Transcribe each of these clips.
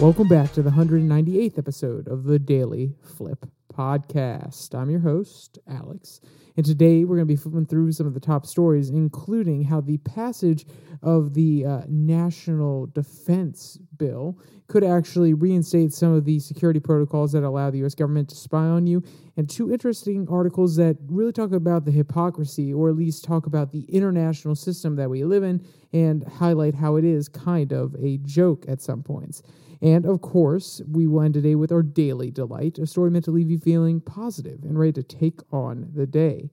Welcome back to the 198th episode of the Daily Flip Podcast. I'm your host, Alex, and today we're going to be flipping through some of the top stories, including how the passage of the National Defense Bill could actually reinstate some of the security protocols that allow the U.S. government to spy on you, and two interesting articles that really talk about the hypocrisy, or at least talk about the international system that we live in, and highlight how it is kind of a joke at some points. And, of course, we will end today with our Daily Delight, a story meant to leave you feeling positive and ready to take on the day.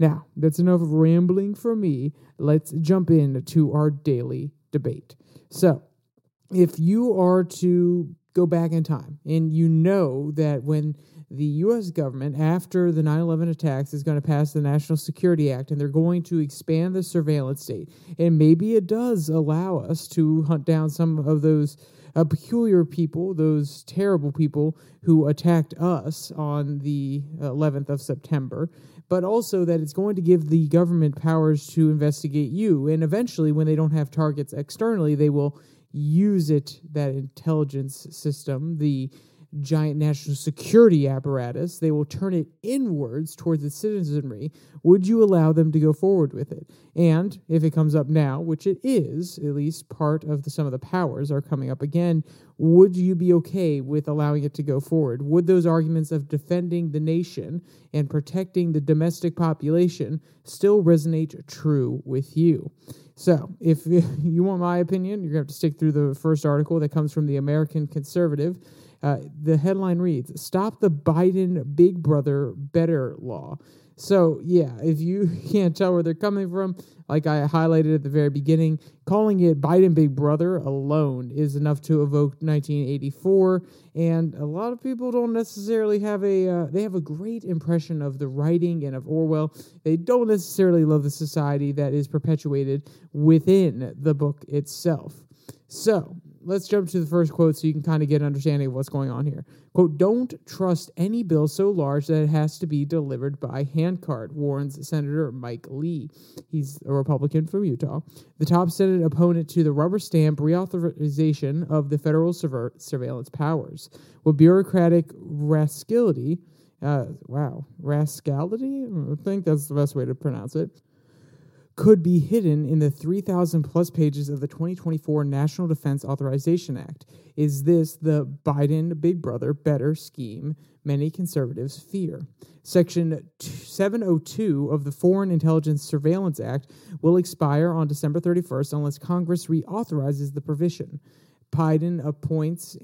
Now, that's enough rambling for me. Let's jump into our daily debate. So, if you are to go back in time, and you know that when the U.S. government, after the 9/11 attacks, is going to pass the National Security Act, and they're going to expand the surveillance state, and maybe it does allow us to hunt down some of those peculiar people, those terrible people who attacked us on the 11th of September, but also that it's going to give the government powers to investigate you, and eventually, when they don't have targets externally, they will use it, that intelligence system, the giant national security apparatus, they will turn it inwards towards the citizenry. Would you allow them to go forward with it? And if it comes up now, which it is, at least part of some of the powers are coming up again, would you be okay with allowing it to go forward? Would those arguments of defending the nation and protecting the domestic population still resonate true with you? So, if you want my opinion, you're going to have to stick through the first article that comes from the American Conservative. The headline reads, "Stop the Biden Big Brother Better Law." So, yeah, if you can't tell where they're coming from, like I highlighted at the very beginning, calling it Biden Big Brother alone is enough to evoke 1984, and a lot of people don't necessarily have they have a great impression of the writing and of Orwell. They don't necessarily love the society that is perpetuated within the book itself. So, let's jump to the first quote so you can kind of get an understanding of what's going on here. Quote, "Don't trust any bill so large that it has to be delivered by handcart," warns Senator Mike Lee. He's a Republican from Utah, the top Senate opponent to the rubber stamp reauthorization of the federal surveillance powers. With bureaucratic rascality, I think that's the best way to pronounce it, could be hidden in the 3,000-plus pages of the 2024 National Defense Authorization Act. Is this the Biden Big Brother Better scheme many conservatives fear? Section 702 of the Foreign Intelligence Surveillance Act will expire on December 31st unless Congress reauthorizes the provision. Biden appointee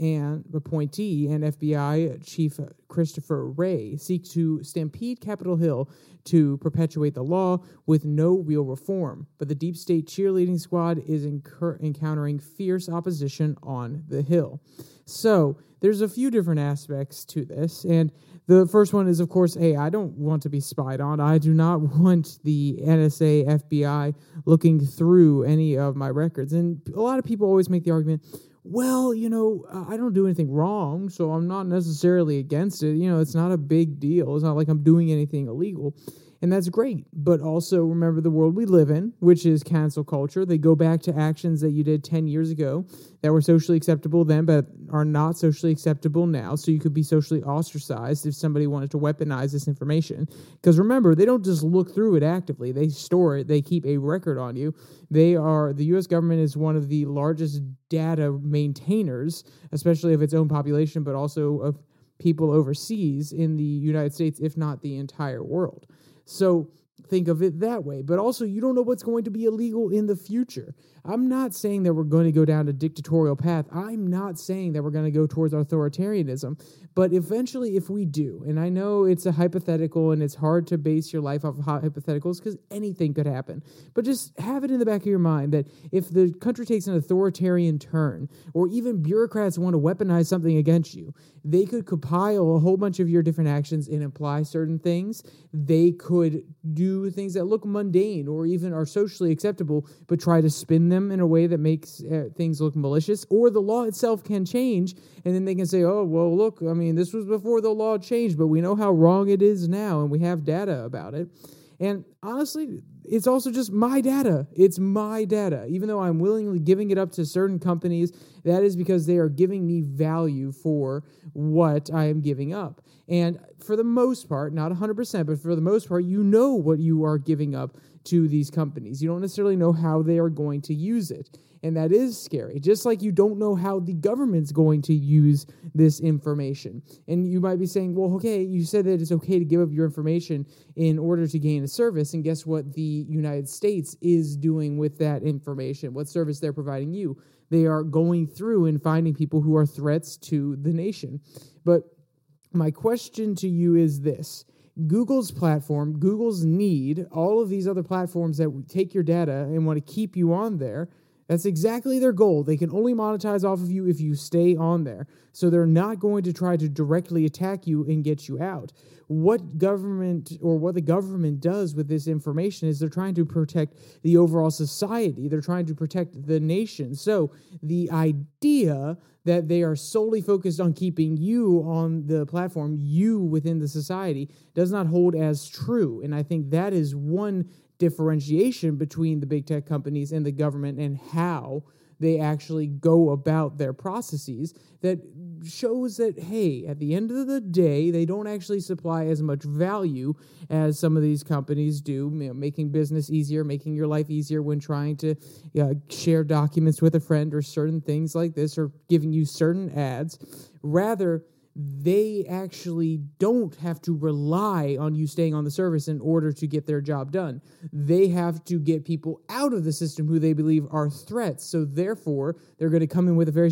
and FBI Chief Christopher Wray seek to stampede Capitol Hill to perpetuate the law with no real reform, but the deep state cheerleading squad is encountering fierce opposition on the Hill. So, there's a few different aspects to this, and the first one is, of course, hey, I don't want to be spied on. I do not want the NSA, FBI looking through any of my records, and a lot of people always make the argument, well, you know, I don't do anything wrong, so I'm not necessarily against it. You know, it's not a big deal. It's not like I'm doing anything illegal. And that's great, but also remember the world we live in, which is cancel culture. They go back to actions that you did 10 years ago that were socially acceptable then but are not socially acceptable now, so you could be socially ostracized if somebody wanted to weaponize this information. Because remember, they don't just look through it actively. They store it. They keep a record on you. The U.S. government is one of the largest data maintainers, especially of its own population, but also of people overseas in the United States, if not the entire world. So think of it that way. But also, you don't know what's going to be illegal in the future. I'm not saying that we're going to go down a dictatorial path. I'm not saying that we're going to go towards authoritarianism. But eventually, if we do, and I know it's a hypothetical and it's hard to base your life off of hypotheticals because anything could happen. But just have it in the back of your mind that if the country takes an authoritarian turn, or even bureaucrats want to weaponize something against you, they could compile a whole bunch of your different actions and imply certain things. They could do things that look mundane or even are socially acceptable, but try to spin them in a way that makes things look malicious. Or the law itself can change, and then they can say, oh, well, look, I mean, this was before the law changed, but we know how wrong it is now, and we have data about it. And honestly, it's also just my data. It's my data. Even though I'm willingly giving it up to certain companies, that is because they are giving me value for what I am giving up. And for the most part, not 100%, but for the most part, you know what you are giving up to these companies. You don't necessarily know how they are going to use it. And that is scary. Just like you don't know how the government's going to use this information. And you might be saying, well, okay, you said that it's okay to give up your information in order to gain a service. And guess what the United States is doing with that information, what service they're providing you. They are going through and finding people who are threats to the nation. But my question to you is this. Google's platform, Google's need, all of these other platforms that take your data and want to keep you on there, that's exactly their goal. They can only monetize off of you if you stay on there. So they're not going to try to directly attack you and get you out. What government or what the government does with this information is they're trying to protect the overall society. They're trying to protect the nation. So the idea that they are solely focused on keeping you on the platform, you within the society, does not hold as true. And I think that is one differentiation between the big tech companies and the government and how they actually go about their processes that shows that, hey, at the end of the day, they don't actually supply as much value as some of these companies do, you know, making business easier, making your life easier when trying to share documents with a friend or certain things like this or giving you certain ads. Rather, they actually don't have to rely on you staying on the service in order to get their job done. They have to get people out of the system who they believe are threats. So therefore, they're going to come in with a very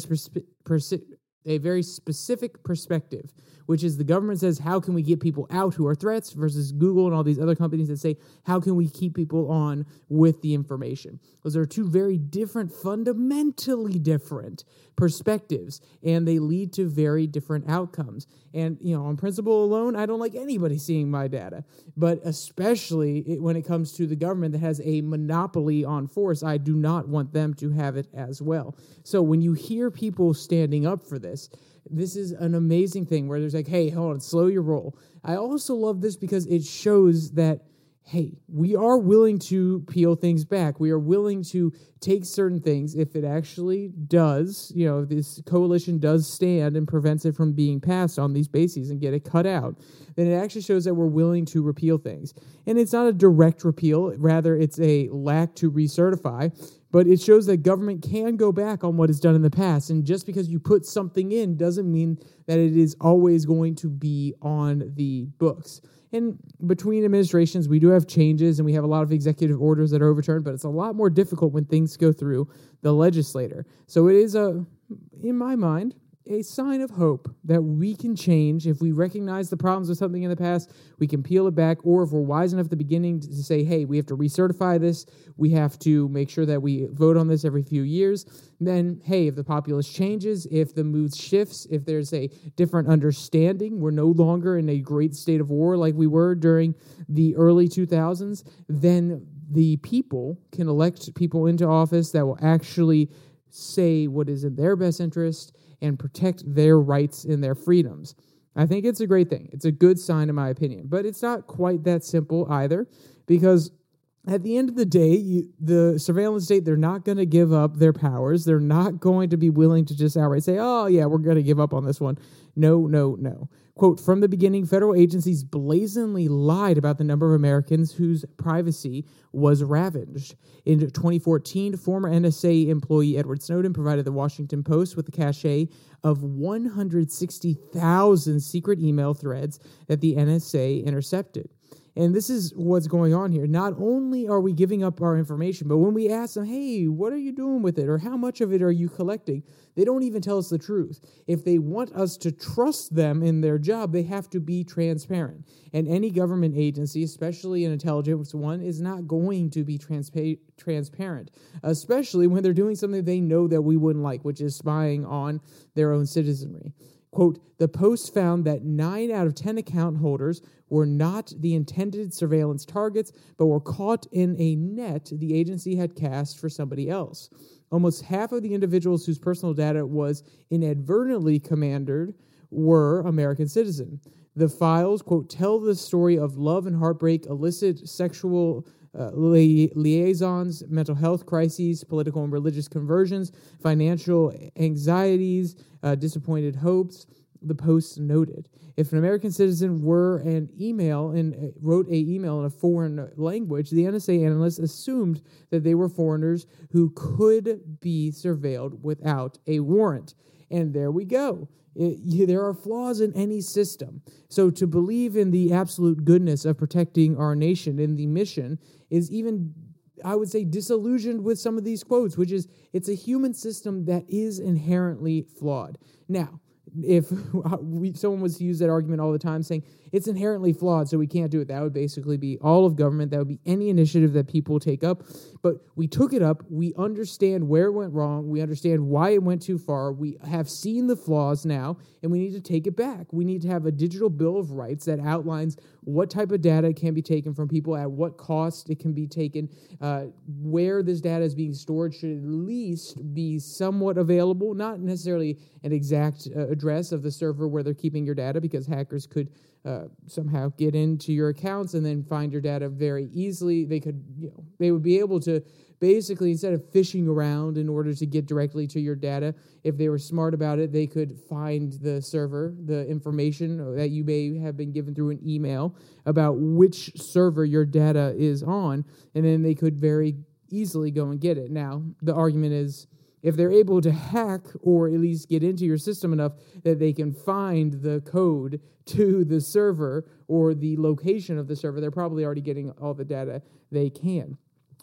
specific perspective, which is the government says, how can we get people out who are threats versus Google and all these other companies that say, how can we keep people on with the information? Those are two very different, fundamentally different perspectives, and they lead to very different outcomes. And, you know, on principle alone, I don't like anybody seeing my data, but especially when it comes to the government that has a monopoly on force, I do not want them to have it as well. So when you hear people standing up for this is an amazing thing where there's like, hey, hold on, slow your roll. I also love this because it shows that, hey, we are willing to peel things back. We are willing to take certain things if it actually does, you know, this coalition does stand and prevents it from being passed on these bases and get it cut out, then it actually shows that we're willing to repeal things. And it's not a direct repeal. Rather, it's a lack to recertify. But it shows that government can go back on what is done in the past. And just because you put something in doesn't mean that it is always going to be on the books. And between administrations, we do have changes and we have a lot of executive orders that are overturned, but it's a lot more difficult when things go through the legislature. So it is, in my mind, a sign of hope that we can change. If we recognize the problems with something in the past, we can peel it back. Or if we're wise enough at the beginning to say, hey, we have to recertify this. We have to make sure that we vote on this every few years. Then, hey, if the populace changes, if the mood shifts, if there's a different understanding, we're no longer in a great state of war like we were during the early 2000s, then the people can elect people into office that will actually say what is in their best interest and protect their rights and their freedoms. I think it's a great thing. It's a good sign, in my opinion. But it's not quite that simple either, because at the end of the day, the surveillance state, they're not going to give up their powers. They're not going to be willing to just outright say, oh, yeah, we're going to give up on this one. No, no, no. Quote, from the beginning, federal agencies blazingly lied about the number of Americans whose privacy was ravaged. In 2014, former NSA employee Edward Snowden provided the Washington Post with a cache of 160,000 secret email threads that the NSA intercepted. And this is what's going on here. Not only are we giving up our information, but when we ask them, hey, what are you doing with it? Or how much of it are you collecting? They don't even tell us the truth. If they want us to trust them in their job, they have to be transparent. And any government agency, especially an intelligence one, is not going to be transparent, especially when they're doing something they know that we wouldn't like, which is spying on their own citizenry. Quote, the Post found that 9 out of 10 account holders were not the intended surveillance targets, but were caught in a net the agency had cast for somebody else. Almost half of the individuals whose personal data was inadvertently commandeered were American citizens. The files, quote, tell the story of love and heartbreak, illicit sexual liaisons, mental health crises, political and religious conversions, financial anxieties, disappointed hopes, the posts noted. If an American citizen were an email and wrote an email in a foreign language, the NSA analysts assumed that they were foreigners who could be surveilled without a warrant. And there we go. There are flaws in any system. So to believe in the absolute goodness of protecting our nation and the mission is even, I would say, disillusioned with some of these quotes, which is, it's a human system that is inherently flawed. Now, if someone was to use that argument all the time saying it's inherently flawed, so we can't do it, that would basically be all of government. That would be any initiative that people take up. But we took it up. We understand where it went wrong. We understand why it went too far. We have seen the flaws now, and we need to take it back. We need to have a digital bill of rights that outlines what type of data can be taken from people, at what cost it can be taken, where this data is being stored should at least be somewhat available, not necessarily an exact address of the server where they're keeping your data, because hackers could somehow get into your accounts and then find your data very easily. They could, they would be able to basically, instead of fishing around in order to get directly to your data, if they were smart about it, they could find the server, the information that you may have been given through an email about which server your data is on, and then they could very easily go and get it. Now, the argument is, if they're able to hack or at least get into your system enough that they can find the code to the server or the location of the server, they're probably already getting all the data they can.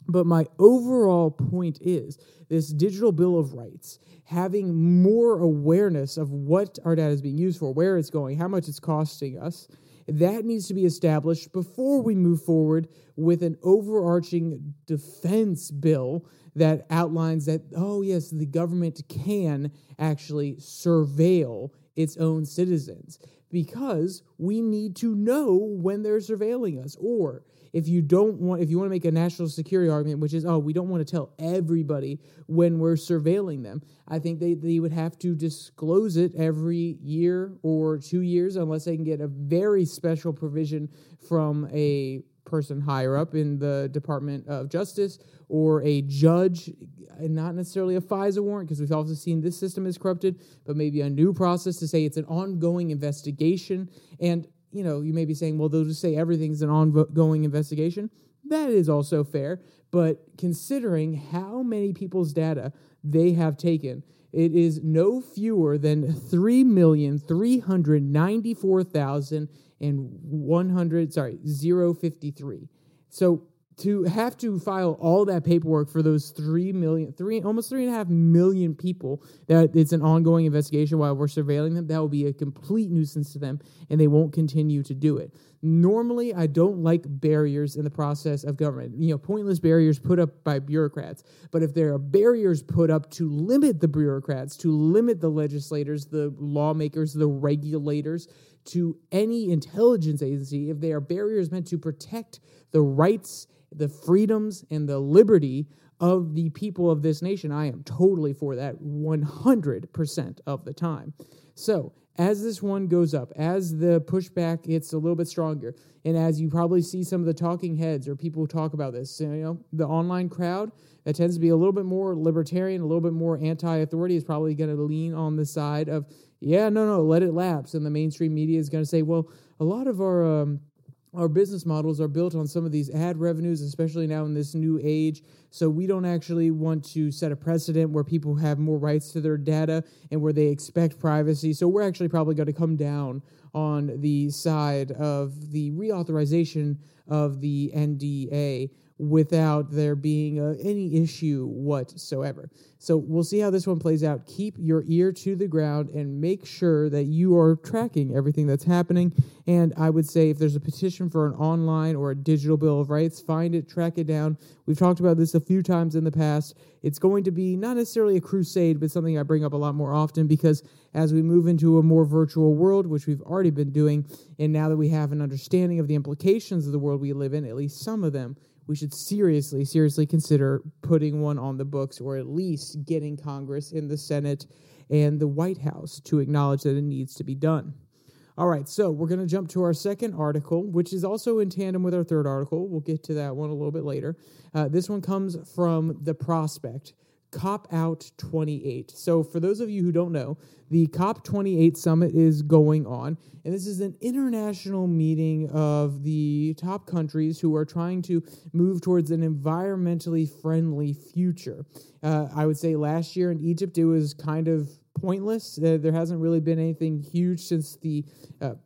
But my overall point is this digital bill of rights, having more awareness of what our data is being used for, where it's going, how much it's costing us, that needs to be established before we move forward with an overarching defense bill that outlines that, oh, yes, the government can actually surveil its own citizens, because we need to know when they're surveilling us. Or if you want to make a national security argument, which is, oh, we don't want to tell everybody when we're surveilling them, I think they would have to disclose it every year or 2 years, unless they can get a very special provision from a person higher up in the Department of Justice or a judge, and not necessarily a FISA warrant, because we've also seen this system is corrupted, but maybe a new process to say it's an ongoing investigation. And, you may be saying, well, they'll just say everything's an ongoing investigation. That is also fair, but considering how many people's data they have taken, it is no fewer than 3,394,053. So to have to file all that paperwork for those 3.5 million people that it's an ongoing investigation while we're surveilling them, that will be a complete nuisance to them, and they won't continue to do it. Normally, I don't like barriers in the process of government, pointless barriers put up by bureaucrats. But if there are barriers put up to limit the bureaucrats, to limit the legislators, the lawmakers, the regulators, to any intelligence agency, if they are barriers meant to protect the rights, the freedoms, and the liberty of the people of this nation, I am totally for that 100% of the time. So as this one goes up, as the pushback gets a little bit stronger, and as you probably see some of the talking heads or people talk about this, the online crowd that tends to be a little bit more libertarian, a little bit more anti-authority is probably going to lean on the side of, yeah, no, let it lapse. And the mainstream media is going to say, well, a lot of our business models are built on some of these ad revenues, especially now in this new age. So we don't actually want to set a precedent where people have more rights to their data and where they expect privacy. So we're actually probably going to come down on the side of the reauthorization of the NDA without there being any issue whatsoever. So we'll see how this one plays out. Keep your ear to the ground and make sure that you are tracking everything that's happening. And I would say if there's a petition for an online or a digital bill of rights, find it, track it down. We've talked about this a few times in the past. It's going to be not necessarily a crusade, but something I bring up a lot more often, because as we move into a more virtual world, which we've already been doing, and now that we have an understanding of the implications of the world we live in, at least some of them, we should seriously consider putting one on the books, or at least getting Congress and the Senate and the White House to acknowledge that it needs to be done. All right, so we're going to jump to our second article, which is also in tandem with our third article. We'll get to that one a little bit later. This one comes from The Prospect, COP28. So for those of you who don't know, the COP28 summit is going on, and this is an international meeting of the top countries who are trying to move towards an environmentally friendly future. I would say last year in Egypt, it was kind of pointless. There hasn't really been anything huge since the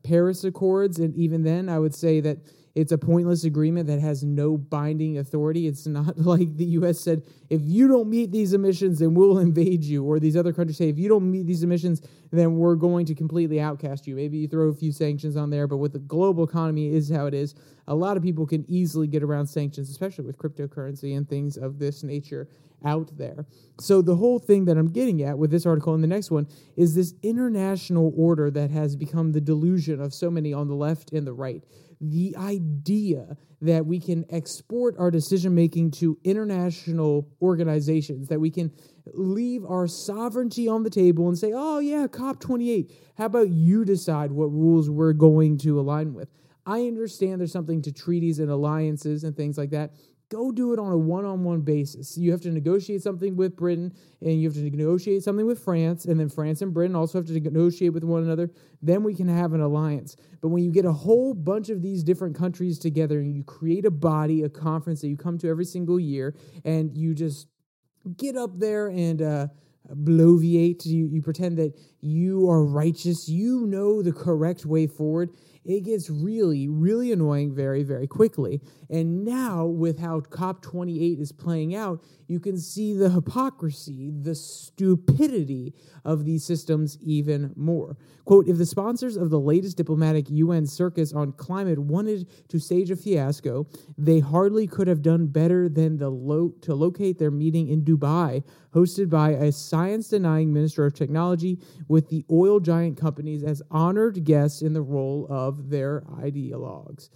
Paris Accords, and even then, I would say that it's a pointless agreement that has no binding authority. It's not like the U.S. said, if you don't meet these emissions, then we'll invade you. Or these other countries say, if you don't meet these emissions, then we're going to completely outcast you. Maybe you throw a few sanctions on there, but with the global economy is how it is. A lot of people can easily get around sanctions, especially with cryptocurrency and things of this nature out there. So the whole thing that I'm getting at with this article and the next one is this international order that has become the delusion of so many on the left and the right. The idea that we can export our decision-making to international organizations, that we can leave our sovereignty on the table and say, oh yeah, COP28, how about you decide what rules we're going to align with? I understand there's something to treaties and alliances and things like that. Go do it on a one-on-one basis. You have to negotiate something with Britain, and you have to negotiate something with France, and then France and Britain also have to negotiate with one another. Then we can have an alliance. But when you get a whole bunch of these different countries together and you create a body, a conference that you come to every single year, and you just get up there and bloviate, you pretend that you are righteous, you know the correct way forward, it gets really, really annoying very, very quickly. And now, with how COP28 is playing out, you can see the hypocrisy, the stupidity of these systems even more. Quote, if the sponsors of the latest diplomatic UN circus on climate wanted to stage a fiasco, they hardly could have done better than to locate their meeting in Dubai, hosted by a science-denying minister of technology with the oil giant companies as honored guests in the role of their ideologues.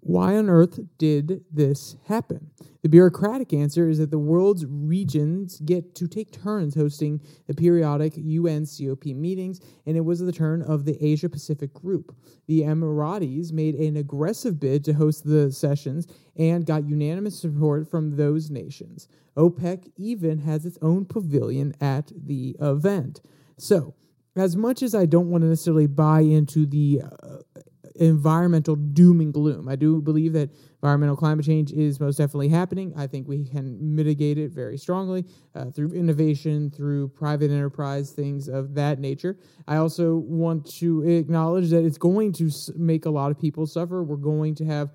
Why on earth did this happen? The bureaucratic answer is that the world's regions get to take turns hosting the periodic UN COP meetings, and it was the turn of the Asia-Pacific group. The Emiratis made an aggressive bid to host the sessions and got unanimous support from those nations. OPEC even has its own pavilion at the event. So, as much as I don't want to necessarily buy into the environmental doom and gloom, I do believe that environmental climate change is most definitely happening. I think we can mitigate it very strongly through innovation, through private enterprise, things of that nature. I also want to acknowledge that it's going to make a lot of people suffer. We're going to have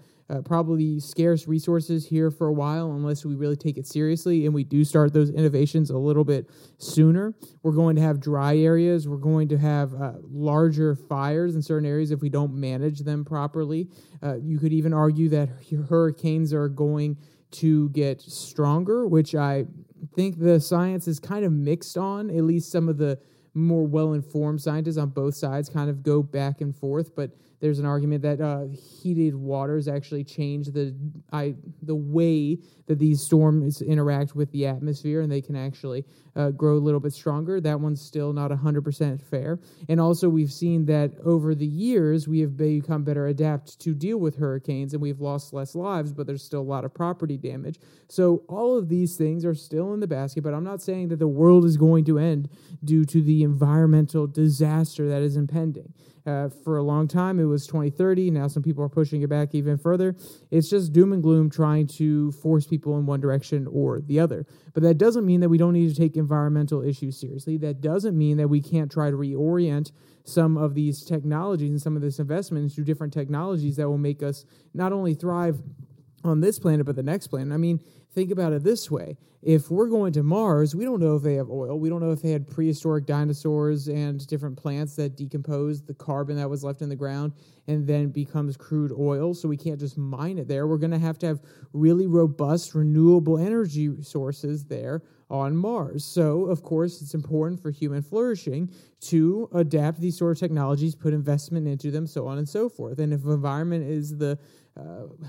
probably scarce resources here for a while unless we really take it seriously and we do start those innovations a little bit sooner. We're going to have dry areas. We're going to have larger fires in certain areas if we don't manage them properly. You could even argue that hurricanes are going to get stronger, which I think the science is kind of mixed on. At least some of the more well-informed scientists on both sides kind of go back and forth, but there's an argument that heated waters actually change the way that these storms interact with the atmosphere, and they can actually grow a little bit stronger. That one's still not 100% fair. And also we've seen that over the years, we have become better adapt to deal with hurricanes, and we've lost less lives, but there's still a lot of property damage. So all of these things are still in the basket, but I'm not saying that the world is going to end due to the environmental disaster that is impending. For a long time, it was 2030. Now some people are pushing it back even further. It's just doom and gloom trying to force people in one direction or the other. But that doesn't mean that we don't need to take environmental issues seriously. That doesn't mean that we can't try to reorient some of these technologies and some of this investment into different technologies that will make us not only thrive on this planet, but the next planet. I mean, think about it this way. If we're going to Mars, we don't know if they have oil. We don't know if they had prehistoric dinosaurs and different plants that decomposed the carbon that was left in the ground and then becomes crude oil, so we can't just mine it there. We're going to have really robust renewable energy sources there on Mars. So, of course, it's important for human flourishing to adapt these sort of technologies, put investment into them, so on and so forth. And if environment is the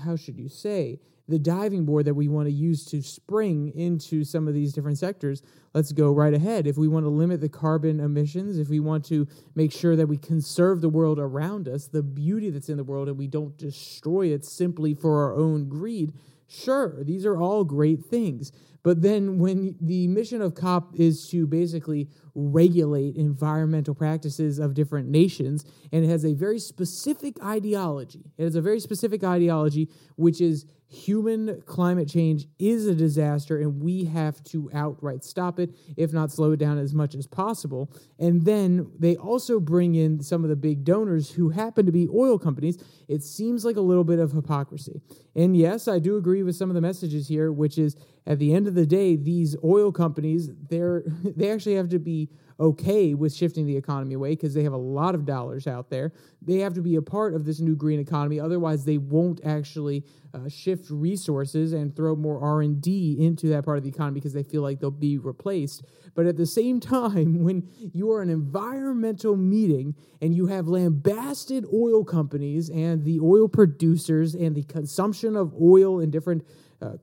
how should you say, the diving board that we want to use to spring into some of these different sectors, let's go right ahead. If we want to limit the carbon emissions, if we want to make sure that we conserve the world around us, the beauty that's in the world, and we don't destroy it simply for our own greed, sure, these are all great things. But then when the mission of COP is to basically regulate environmental practices of different nations, and it has a very specific ideology. It has a very specific ideology, which is human climate change is a disaster, and we have to outright stop it, if not slow it down as much as possible. And then they also bring in some of the big donors who happen to be oil companies. It seems like a little bit of hypocrisy. And yes, I do agree with some of the messages here, which is, at the end of the day, these oil companies, they actually have to be okay with shifting the economy away because they have a lot of dollars out there. They have to be a part of this new green economy. Otherwise, they won't actually shift resources and throw more R&D into that part of the economy because they feel like they'll be replaced. But at the same time, when you are an environmental meeting and you have lambasted oil companies and the oil producers and the consumption of oil and different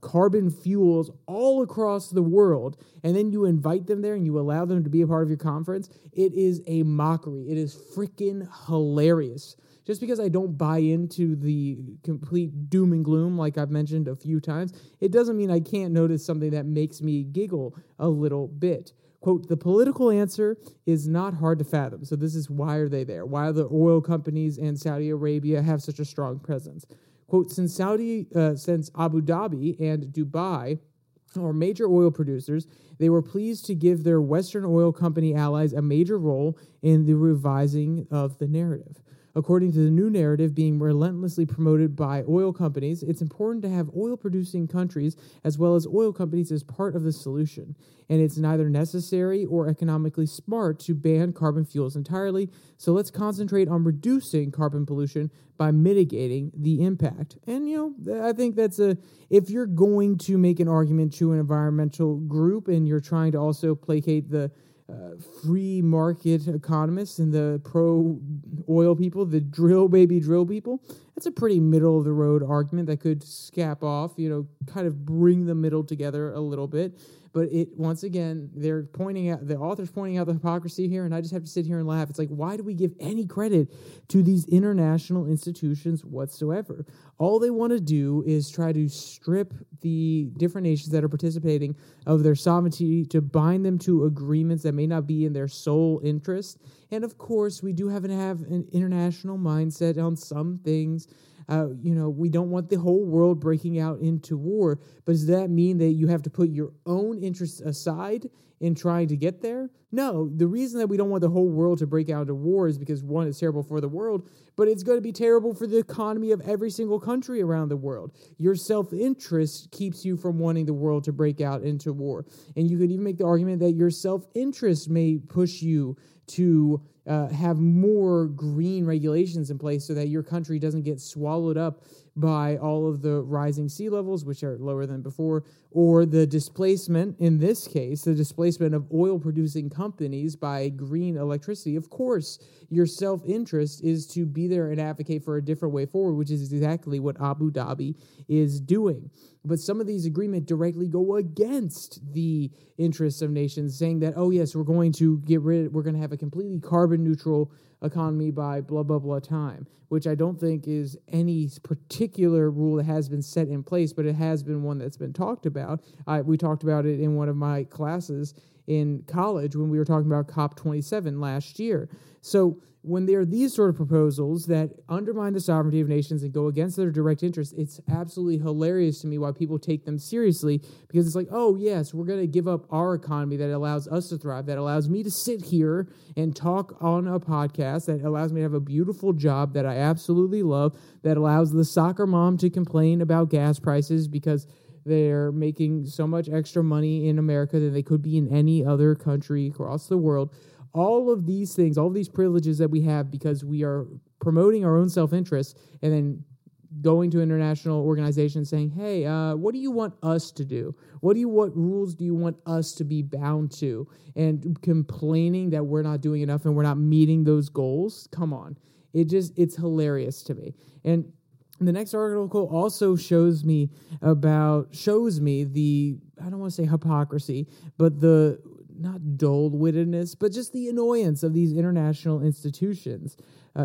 carbon fuels all across the world, and then you invite them there and you allow them to be a part of your conference, it is a mockery. It is freaking hilarious. Just because I don't buy into the complete doom and gloom, like I've mentioned a few times, it doesn't mean I can't notice something that makes me giggle a little bit. Quote, the political answer is not hard to fathom. So this is why are they there? Why are the oil companies and Saudi Arabia have such a strong presence? Quote, since Abu Dhabi and Dubai are major oil producers, they were pleased to give their Western oil company allies a major role in the revising of the narrative. According to the new narrative being relentlessly promoted by oil companies, it's important to have oil-producing countries as well as oil companies as part of the solution. And it's neither necessary or economically smart to ban carbon fuels entirely, so let's concentrate on reducing carbon pollution by mitigating the impact. And, you know, I think that's if you're going to make an argument to an environmental group and you're trying to also placate the free market economists and the pro-oil people, the drill baby drill people, that's a pretty middle-of-the-road argument that could scap off, you know, kind of bring the middle together a little bit. But it, once again, they're pointing out, the author's pointing out the hypocrisy here, and I just have to sit here and laugh. It's like, why do we give any credit to these international institutions whatsoever? All they want to do is try to strip the different nations that are participating of their sovereignty to bind them to agreements that may not be in their sole interest. And of course, we do have to have an international mindset on some things. You know, we don't want the whole world breaking out into war, but does that mean that you have to put your own interests aside in trying to get there? No, the reason that we don't want the whole world to break out into war is because, one, it's terrible for the world, but it's going to be terrible for the economy of every single country around the world. Your self-interest keeps you from wanting the world to break out into war. And you could even make the argument that your self-interest may push you to have more green regulations in place so that your country doesn't get swallowed up by all of the rising sea levels, which are lower than before, or the displacement, in this case, the displacement of oil-producing companies by green electricity. Of course, your self-interest is to be there and advocate for a different way forward, which is exactly what Abu Dhabi is doing. But some of these agreements directly go against the interests of nations, saying that, oh, yes, we're going to we're going to have a completely carbon-neutral economy by blah, blah, blah time, which I don't think is any particular rule that has been set in place, but it has been one that's been talked about. We talked about it in one of my classes in college when we were talking about COP27 last year. So when there are these sort of proposals that undermine the sovereignty of nations and go against their direct interests, it's absolutely hilarious to me why people take them seriously, because it's like, oh, yes, we're going to give up our economy that allows us to thrive, that allows me to sit here and talk on a podcast, that allows me to have a beautiful job that I absolutely love, that allows the soccer mom to complain about gas prices because they're making so much extra money in America than they could be in any other country across the world. All of these things, all of these privileges that we have because we are promoting our own self-interest and then going to international organizations saying, hey, what do you want us to do? What rules do you want us to be bound to? And complaining that we're not doing enough and we're not meeting those goals? Come on. It's hilarious to me. And The next article also shows me the, I don't want to say hypocrisy, but the, not dull-wittedness, but just the annoyance of these international institutions.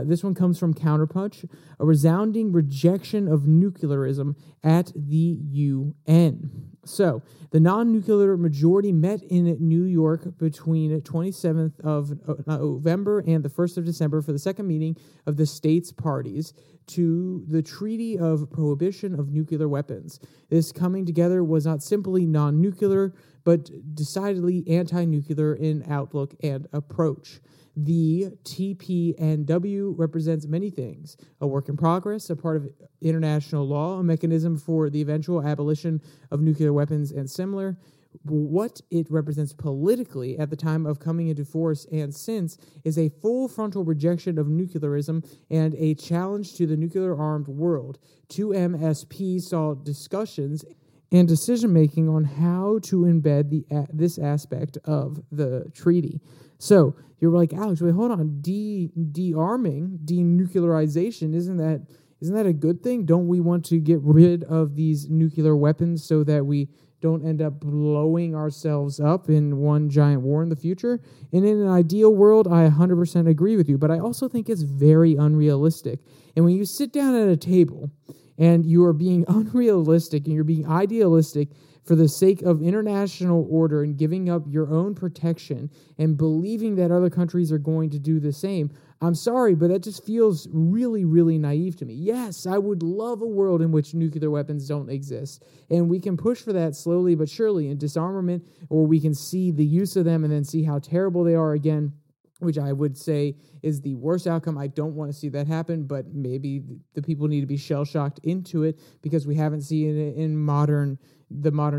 This one comes from Counterpunch, a resounding rejection of nuclearism at the UN. So, the non-nuclear majority met in New York between 27th of November and the 1st of December for the second meeting of the states' parties to the Treaty of Prohibition of Nuclear Weapons. This coming together was not simply non-nuclear, but decidedly anti-nuclear in outlook and approach. The TPNW represents many things: a work in progress, a part of international law, a mechanism for the eventual abolition of nuclear weapons and similar. What it represents politically at the time of coming into force and since is a full frontal rejection of nuclearism and a challenge to the nuclear-armed world. 2MSP saw discussions and decision-making on how to embed this aspect of the treaty. So you're like, Alex, wait, hold on. De-arming, denuclearization, isn't that a good thing? Don't we want to get rid of these nuclear weapons so that we don't end up blowing ourselves up in one giant war in the future? And in an ideal world, I 100% agree with you, but I also think it's very unrealistic. And when you sit down at a table and you are being unrealistic and you're being idealistic for the sake of international order and giving up your own protection and believing that other countries are going to do the same, I'm sorry, but that just feels really, really naive to me. Yes, I would love a world in which nuclear weapons don't exist, and we can push for that slowly but surely in disarmament, or we can see the use of them and then see how terrible they are again, which I would say is the worst outcome. I don't want to see that happen, but maybe the people need to be shell-shocked into it because we haven't seen it in modern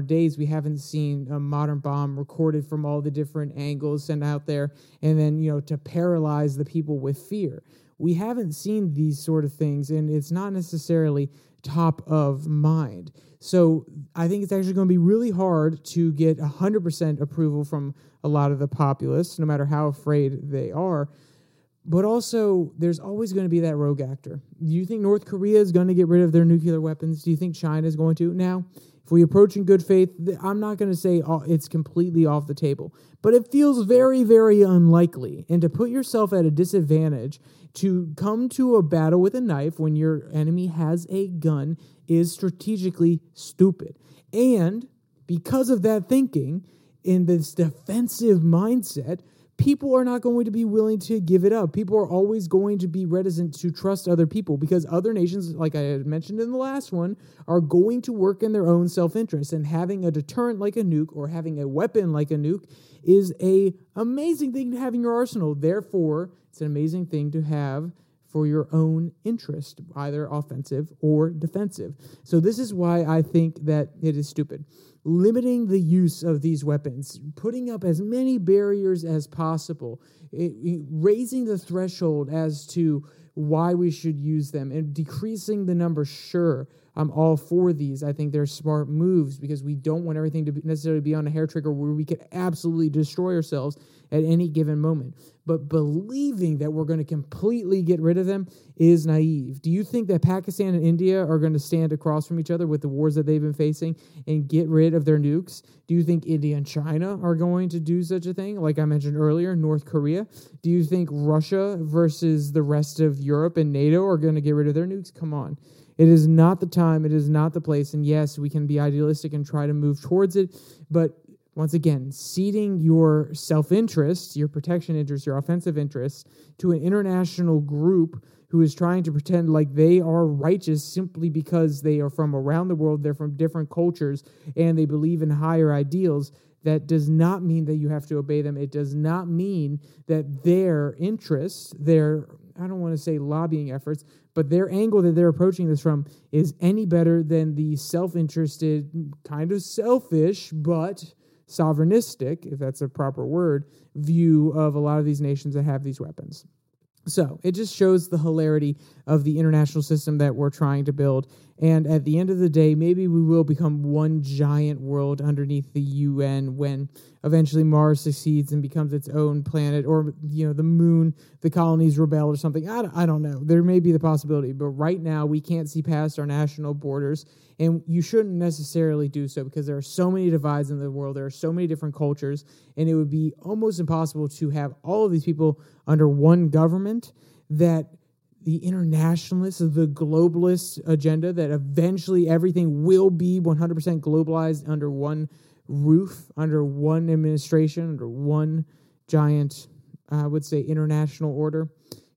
days. We haven't seen a modern bomb recorded from all the different angles sent out there and then, to paralyze the people with fear. We haven't seen these sort of things, and it's not necessarily top of mind. So I think it's actually going to be really hard to get 100% approval from a lot of the populace, no matter how afraid they are. But also, there's always going to be that rogue actor. Do you think North Korea is going to get rid of their nuclear weapons? Do you think China is going to? Now, if we approach in good faith, I'm not going to say it's completely off the table, but it feels very, very unlikely. And to put yourself at a disadvantage, to come to a battle with a knife when your enemy has a gun is strategically stupid. And because of that thinking, in this defensive mindset, people are not going to be willing to give it up. People are always going to be reticent to trust other people because other nations, like I had mentioned in the last one, are going to work in their own self-interest. And having a deterrent like a nuke or having a weapon like a nuke is an amazing thing to have in your arsenal. Therefore, it's an amazing thing to have for your own interest, either offensive or defensive. So this is why I think that it is stupid. Limiting the use of these weapons, putting up as many barriers as possible, raising the threshold as to why we should use them, and decreasing the number, sure, I'm all for these. I think they're smart moves because we don't want everything to necessarily be on a hair trigger where we could absolutely destroy ourselves at any given moment. But believing that we're going to completely get rid of them is naive. Do you think that Pakistan and India are going to stand across from each other with the wars that they've been facing and get rid of their nukes? Do you think India and China are going to do such a thing? Like I mentioned earlier, North Korea. Do you think Russia versus the rest of Europe and NATO are going to get rid of their nukes? Come on. It is not the time. It is not the place. And yes, we can be idealistic and try to move towards it. But once again, ceding your self-interest, your protection interest, your offensive interest to an international group who is trying to pretend like they are righteous simply because they are from around the world, they're from different cultures, and they believe in higher ideals, that does not mean that you have to obey them. It does not mean that their interests, their, I don't want to say lobbying efforts, but their angle that they're approaching this from is any better than the self-interested, kind of selfish, but sovereignistic, if that's a proper word, view of a lot of these nations that have these weapons. So it just shows the hilarity of the international system that we're trying to build And at the end of the day, maybe we will become one giant world underneath the UN when eventually Mars succeeds and becomes its own planet, or, you know, the moon, the colonies rebel or something. I don't know. There may be the possibility, but right now we can't see past our national borders, and you shouldn't necessarily do so because there are so many divides in the world. There are so many different cultures, and it would be almost impossible to have all of these people under one government. That the internationalists, the globalist agenda, that eventually everything will be 100% globalized under one roof, under one administration, under one giant, I would say, international order.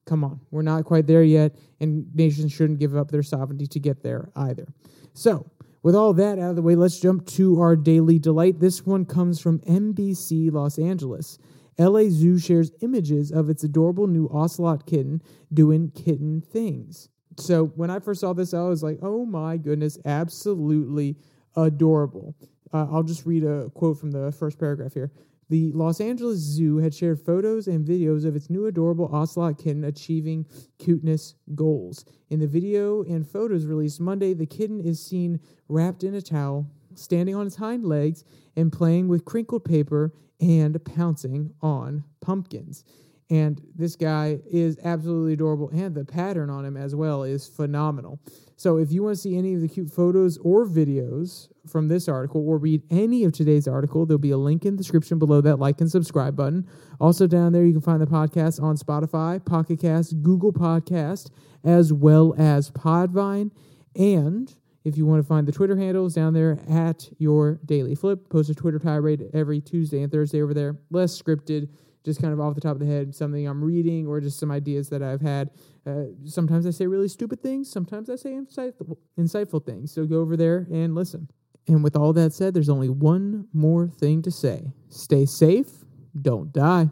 Come on, we're not quite there yet, and nations shouldn't give up their sovereignty to get there either. So, with all that out of the way, let's jump to our Daily Delight. This one comes from NBC Los Angeles. LA Zoo shares images of its adorable new ocelot kitten doing kitten things. So when I first saw this, I was like, oh my goodness, absolutely adorable. I'll just read a quote from the first paragraph here. The Los Angeles Zoo had shared photos and videos of its new adorable ocelot kitten achieving cuteness goals. In the video and photos released Monday, the kitten is seen wrapped in a towel, standing on its hind legs and playing with crinkled paper and pouncing on pumpkins. And this guy is absolutely adorable, and the pattern on him as well is phenomenal. So if you want to see any of the cute photos or videos from this article, or read any of today's article, there'll be a link in the description below that like and subscribe button. Also down there, you can find the podcast on Spotify, Pocket Cast, Google Podcast, as well as Podvine. And if you want to find the Twitter handles down there at Your Daily Flip, post a Twitter tirade every Tuesday and Thursday over there. Less scripted, just kind of off the top of the head, something I'm reading or just some ideas that I've had. Sometimes I say really stupid things. Sometimes I say insightful things. So go over there and listen. And with all that said, there's only one more thing to say. Stay safe. Don't die.